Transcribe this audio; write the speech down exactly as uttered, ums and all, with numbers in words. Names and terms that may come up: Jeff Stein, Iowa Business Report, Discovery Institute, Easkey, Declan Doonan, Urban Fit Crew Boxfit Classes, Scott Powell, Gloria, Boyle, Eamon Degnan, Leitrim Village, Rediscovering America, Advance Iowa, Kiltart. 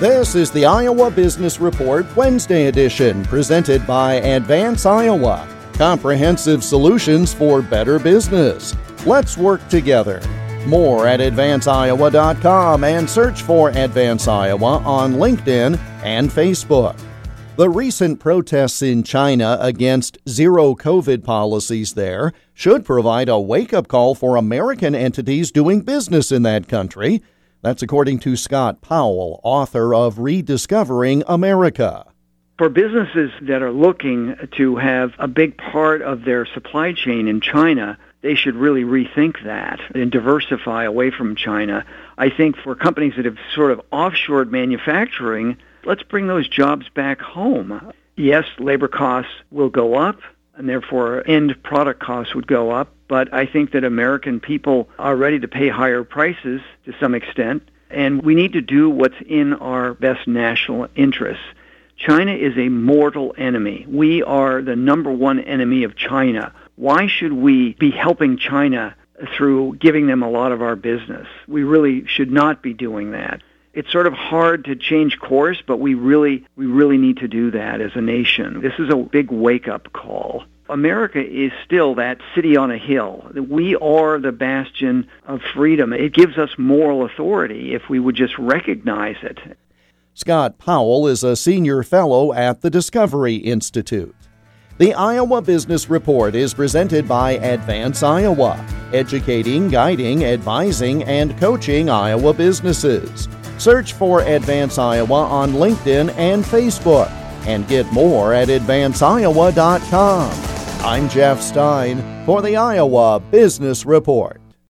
This is the Iowa Business Report Wednesday edition, presented by Advance Iowa. Comprehensive solutions for better business. Let's work together. More at advance iowa dot com and search for Advance Iowa on LinkedIn and Facebook. The recent protests in China against zero-COVID policies there should provide a wake-up call for American entities doing business in that country. That's according to Scott Powell, author of Rediscovering America. For businesses that are looking to have a big part of their supply chain in China, they should really rethink that and diversify away from China. I think for companies that have sort of offshored manufacturing, let's bring those jobs back home. Yes, labor costs will go up, and therefore end product costs would go up, but I think that American people are ready to pay higher prices to some extent, and we need to do what's in our best national interests. China is a mortal enemy. We are the number one enemy of China. Why should we be helping China through giving them a lot of our business? We really should not be doing that. It's sort of hard to change course, but we really we really need to do that as a nation. This is a big wake-up call. America is still that city on a hill. We are the bastion of freedom. It gives us moral authority if we would just recognize it. Scott Powell is a senior fellow at the Discovery Institute. The Iowa Business Report is presented by Advance Iowa, educating, guiding, advising, and coaching Iowa businesses. Search for Advance Iowa on LinkedIn and Facebook and get more at advance iowa dot com. I'm Jeff Stein for the Iowa Business Report.